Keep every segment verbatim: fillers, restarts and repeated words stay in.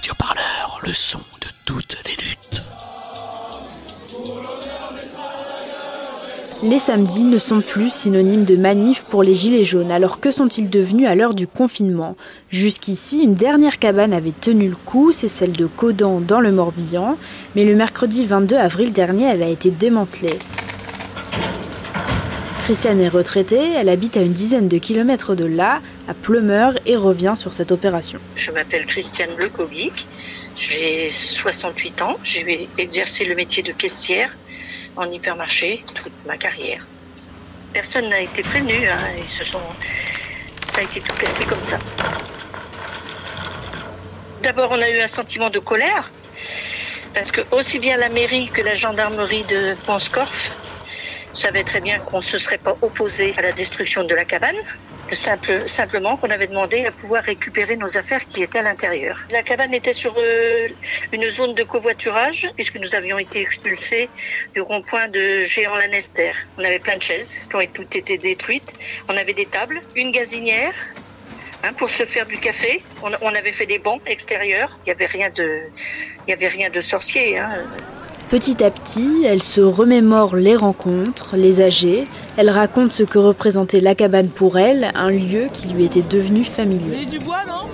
Radio Parleur, le son de toutes les luttes. Les samedis ne sont plus synonymes de manif pour les Gilets jaunes, alors que sont-ils devenus à l'heure du confinement ? Jusqu'ici, une dernière cabane avait tenu le coup, c'est celle de Caudan dans le Morbihan, mais le mercredi vingt-deux avril dernier, elle a été démantelée. Christiane est retraitée, elle habite à une dizaine de kilomètres de là, à Pleumeur, et revient sur cette opération. Je m'appelle Christiane Le Coguic, j'ai soixante-huit ans, j'ai exercé le métier de caissière en hypermarché toute ma carrière. Personne n'a été prévenu, hein, ils se sont... ça a été tout cassé comme ça. D'abord, on a eu un sentiment de colère, parce que aussi bien la mairie que la gendarmerie de Pont-Scorff savait très bien qu'on ne se serait pas opposé à la destruction de la cabane, simple, simplement qu'on avait demandé à pouvoir récupérer nos affaires qui étaient à l'intérieur. La cabane était sur euh, une zone de covoiturage, puisque nous avions été expulsés du rond-point de Géant-Lannester. On avait plein de chaises qui ont toutes été détruites. On avait des tables, une gazinière hein, pour se faire du café. On, on avait fait des bancs extérieurs. Il n'y avait rien de, il y avait rien de sorcier, hein. Petit à petit, elle se remémore les rencontres, les âgés. Elle raconte ce que représentait la cabane pour elle, un lieu qui lui était devenu familier. Vous avez du bois, non ?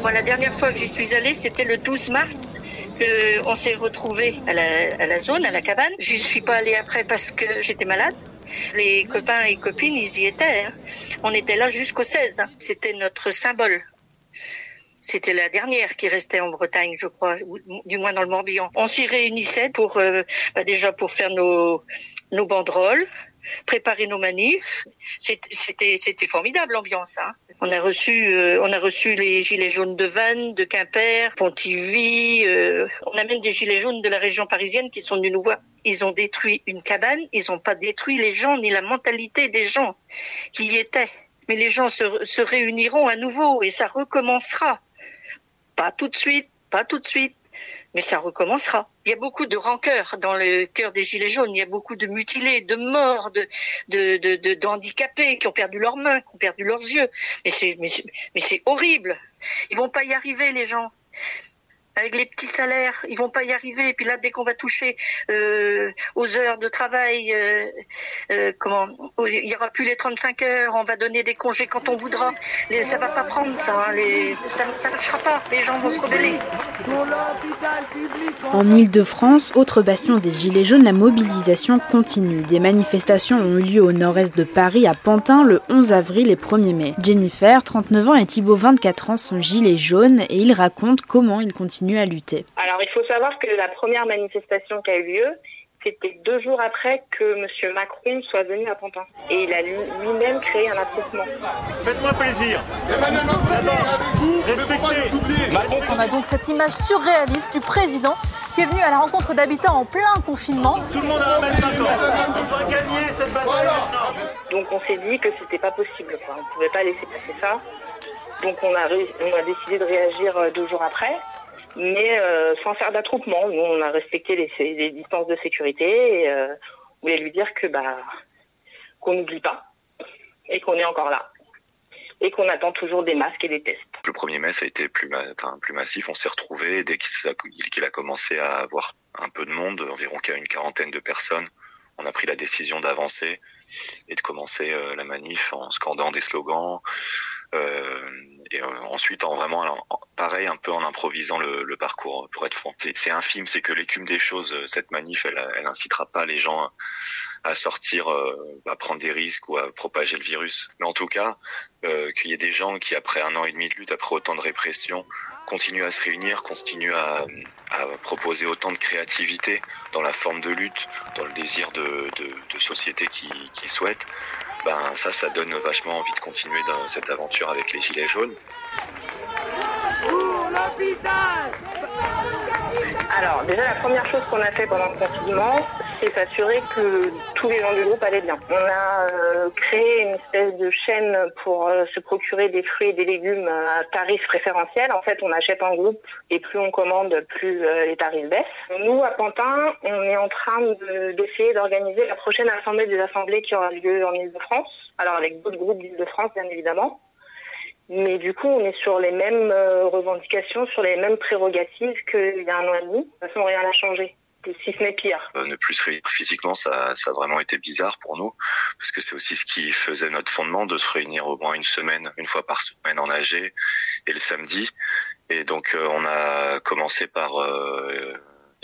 Moi, la dernière fois que j'y suis allée, c'était le douze mars. Euh, on s'est retrouvés à la, à la zone, à la cabane. Je ne suis pas allée après parce que j'étais malade. Les copains et copines, ils y étaient. Hein. On était là jusqu'au seize. Hein. C'était notre symbole. C'était la dernière qui restait en Bretagne, je crois, ou du moins dans le Morbihan. On s'y réunissait pour euh, bah déjà pour faire nos nos banderoles, préparer nos manifs. C'était c'était, c'était formidable l'ambiance. Hein. On a reçu euh, on a reçu les gilets jaunes de Vannes, de Quimper, Pontivy. Euh, on a même des gilets jaunes de la région parisienne qui sont venus nous voir. Ils ont détruit une cabane. Ils n'ont pas détruit les gens ni la mentalité des gens qui y étaient. Mais les gens se se réuniront à nouveau et ça recommencera. Pas tout de suite, pas tout de suite, mais ça recommencera. Il y a beaucoup de rancœur dans le cœur des Gilets jaunes, il y a beaucoup de mutilés, de morts, de, de, de, de, d'handicapés qui ont perdu leurs mains, qui ont perdu leurs yeux. Mais c'est, mais, c'est, mais c'est horrible. Ils vont pas y arriver, les gens. Avec les petits salaires, ils vont pas y arriver. Et puis là, dès qu'on va toucher euh, aux heures de travail, euh, euh, comment, il y aura plus les trente-cinq heures. On va donner des congés quand on voudra. Les, ça va pas prendre, ça. Hein, les, ça, ça marchera pas. Les gens vont se rebeller. En Ile-de-France, autre bastion des Gilets jaunes, la mobilisation continue. Des manifestations ont eu lieu au nord-est de Paris, à Pantin, le onze avril et premier mai. Jennifer, trente-neuf ans, et Thibaut, vingt-quatre ans, sont Gilets jaunes et ils racontent comment ils continuent à lutter. Alors, il faut savoir que la première manifestation qui a eu lieu, c'était deux jours après que M. Macron soit venu à Pantin. Et il a lui-même créé un attroupement. Faites-moi plaisir. Respectez. On a donc cette image surréaliste du président qui est venu à la rencontre d'habitants en plein confinement. Tout le monde a un mètre cinquante. On va gagner cette bataille maintenant. Donc, on s'est dit que c'était pas possible, quoi. On ne pouvait pas laisser passer ça. Donc, on a, ré... on a décidé de réagir deux jours après. Mais euh, sans faire d'attroupement, nous on a respecté les, les distances de sécurité et euh, on voulait lui dire que bah qu'on n'oublie pas et qu'on est encore là et qu'on attend toujours des masques et des tests. Le premier mai, ça a été plus, ma- enfin, plus massif, on s'est retrouvés dès qu'il a, qu'il a commencé à avoir un peu de monde, environ une quarantaine de personnes, on a pris la décision d'avancer et de commencer euh, la manif en scandant des slogans. Euh, et euh, ensuite, en vraiment, en, pareil, un peu en improvisant le, le parcours, pour être franc. C'est, c'est infime, c'est que l'écume des choses, cette manif, elle, elle incitera pas les gens à, à sortir, euh, à prendre des risques ou à propager le virus. Mais en tout cas, euh, qu'il y ait des gens qui, après un an et demi de lutte, après autant de répression, continuent à se réunir, continuent à, à proposer autant de créativité dans la forme de lutte, dans le désir de, de, de société qu'ils qui souhaitent. Ben ça, ça donne vachement envie de continuer dans cette aventure avec les Gilets jaunes. Pour l'hôpital ! Alors, déjà, la première chose qu'on a fait pendant le confinement, c'est s'assurer que tous les gens du groupe allaient bien. On a euh, créé une espèce de chaîne pour euh, se procurer des fruits et des légumes à tarifs préférentiels. En fait, on achète en groupe et plus on commande, plus euh, les tarifs baissent. Nous, à Pantin, on est en train de, d'essayer d'organiser la prochaine assemblée des assemblées qui aura lieu en Ile-de-France. Alors, avec d'autres groupes d'Ile-de-France, bien évidemment. Mais du coup, on est sur les mêmes euh, revendications, sur les mêmes prérogatives qu'il y a un an et demi. De toute façon, rien n'a changé, si ce n'est pire. Euh, ne plus se réunir physiquement, ça, ça a vraiment été bizarre pour nous, parce que c'est aussi ce qui faisait notre fondement, de se réunir au moins une semaine, une fois par semaine en A G, et le samedi. Et donc, euh, on a commencé par... Euh,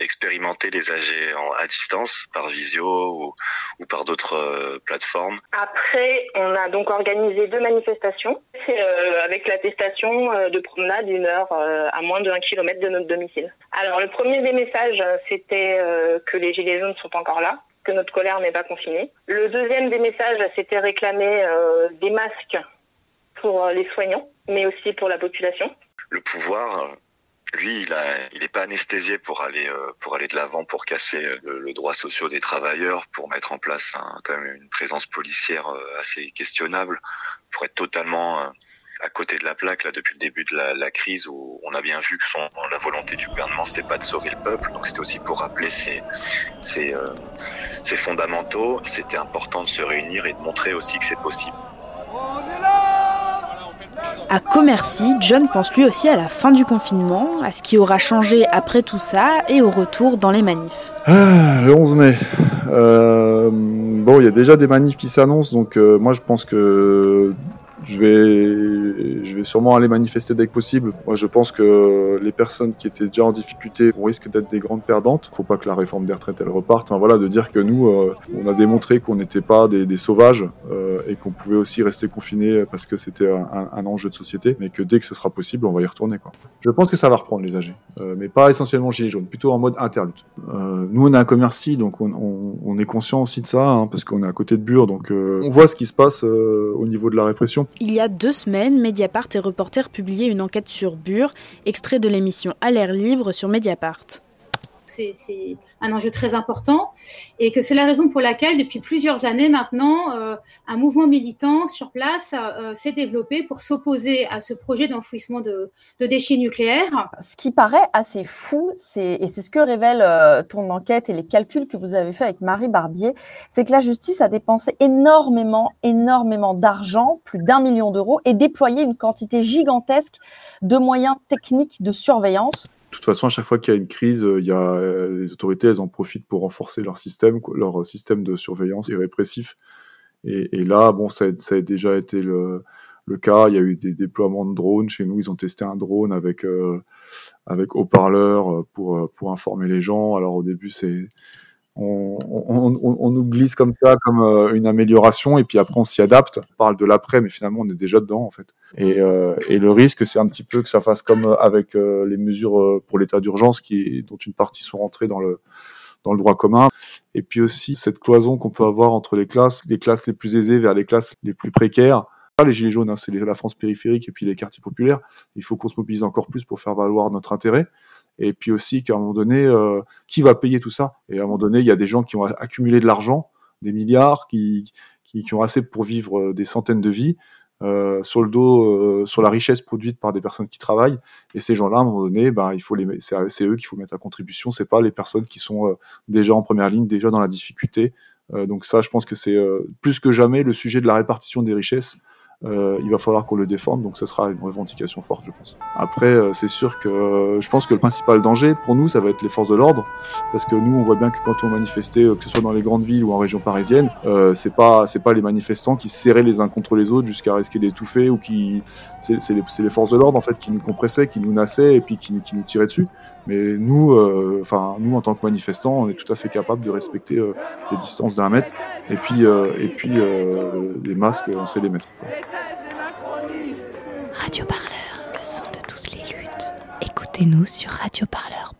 expérimenter les A G en, à distance, par visio ou, ou par d'autres euh, plateformes. Après, on a donc organisé deux manifestations, c'est, euh, avec l'attestation euh, de promenade d'une heure euh, à moins de un kilomètre de notre domicile. Alors, le premier des messages, c'était euh, que les Gilets jaunes sont encore là, que notre colère n'est pas confinée. Le deuxième des messages, c'était réclamer euh, des masques pour euh, les soignants, mais aussi pour la population. Le pouvoir... Lui, il a, il est pas anesthésié pour aller, euh, pour aller de l'avant, pour casser le, le droit social des travailleurs, pour mettre en place un, quand même une présence policière euh, assez questionnable, pour être totalement euh, à côté de la plaque là depuis le début de la, la crise, où on a bien vu que son, la volonté du gouvernement, c'était pas de sauver le peuple, donc c'était aussi pour rappeler ses, ses, euh, ses fondamentaux. C'était important de se réunir et de montrer aussi que c'est possible. À Commercy, John pense lui aussi à la fin du confinement, à ce qui aura changé après tout ça et au retour dans les manifs. Ah, le onze mai. Euh, bon, il y a déjà des manifs qui s'annoncent, donc euh, moi je pense que je vais, je vais sûrement aller manifester dès que possible. Moi je pense que les personnes qui étaient déjà en difficulté risquent d'être des grandes perdantes. Il ne faut pas que la réforme des retraites elle reparte. Hein, voilà, de dire que nous, euh, on a démontré qu'on n'était pas des, des sauvages. Euh, et qu'on pouvait aussi rester confiné parce que c'était un, un enjeu de société, mais que dès que ce sera possible, on va y retourner, quoi. Je pense que ça va reprendre les A G, euh, mais pas essentiellement Gilets jaunes, plutôt en mode interlude. Euh, nous, on est à Commercy, donc on, on, on est conscient aussi de ça, hein, parce qu'on est à côté de Bure, donc euh, on voit ce qui se passe euh, au niveau de la répression. Il y a deux semaines, Mediapart et Reporters publiaient une enquête sur Bure, extrait de l'émission À l'air libre sur Mediapart. C'est, c'est un enjeu très important et que c'est la raison pour laquelle, depuis plusieurs années maintenant, euh, un mouvement militant sur place euh, s'est développé pour s'opposer à ce projet d'enfouissement de, de déchets nucléaires. Ce qui paraît assez fou, c'est, et c'est ce que révèle euh, ton enquête et les calculs que vous avez faits avec Marie Barbier, c'est que la justice a dépensé énormément, énormément d'argent, plus d'un million d'euros, et déployé une quantité gigantesque de moyens techniques de surveillance. De toute façon, à chaque fois qu'il y a une crise, il y a, les autorités elles en profitent pour renforcer leur système, leur système de surveillance et répressif. Et, et là, bon, ça a, ça a déjà été le, le cas. Il y a eu des déploiements de drones. Chez nous, ils ont testé un drone avec, euh, avec haut-parleur pour, pour informer les gens. Alors au début, c'est... On, on, on, on nous glisse comme ça, comme euh, une amélioration, et puis après on s'y adapte. On parle de l'après, mais finalement on est déjà dedans en fait. Et, euh, et le risque, c'est un petit peu que ça fasse comme avec euh, les mesures pour l'état d'urgence, qui, dont une partie sont rentrées dans le, dans le droit commun. Et puis aussi cette cloison qu'on peut avoir entre les classes, les classes les plus aisées vers les classes les plus précaires. Les Gilets jaunes, hein, c'est la France périphérique et puis les quartiers populaires. Il faut qu'on se mobilise encore plus pour faire valoir notre intérêt. Et puis aussi qu'à un moment donné, euh, qui va payer tout ça ? Et à un moment donné, il y a des gens qui ont accumulé de l'argent, des milliards, qui, qui, qui ont assez pour vivre des centaines de vies, euh, sur le dos, euh, sur la richesse produite par des personnes qui travaillent. Et ces gens-là, à un moment donné, ben, il faut les, c'est, c'est eux qu'il faut mettre à contribution. C'est pas les personnes qui sont euh, déjà en première ligne, déjà dans la difficulté. Euh, donc ça, je pense que c'est euh, plus que jamais le sujet de la répartition des richesses. Euh, il va falloir qu'on le défende, donc ça sera une revendication forte, je pense. Après, euh, c'est sûr que euh, je pense que le principal danger pour nous, ça va être les forces de l'ordre, parce que nous, on voit bien que quand on manifestait, euh, que ce soit dans les grandes villes ou en région parisienne, euh, c'est pas c'est pas les manifestants qui se serraient les uns contre les autres jusqu'à risquer d'étouffer, ou qui c'est, c'est, les, c'est les forces de l'ordre en fait qui nous compressaient, qui nous nassaient et puis qui, qui nous tiraient dessus. Mais nous, enfin euh, nous en tant que manifestants, on est tout à fait capable de respecter euh, les distances d'un mètre, et puis euh, et puis euh, les masques, on sait les mettre. Radio Parleur, le son de toutes les luttes. Écoutez-nous sur radioparleur point net.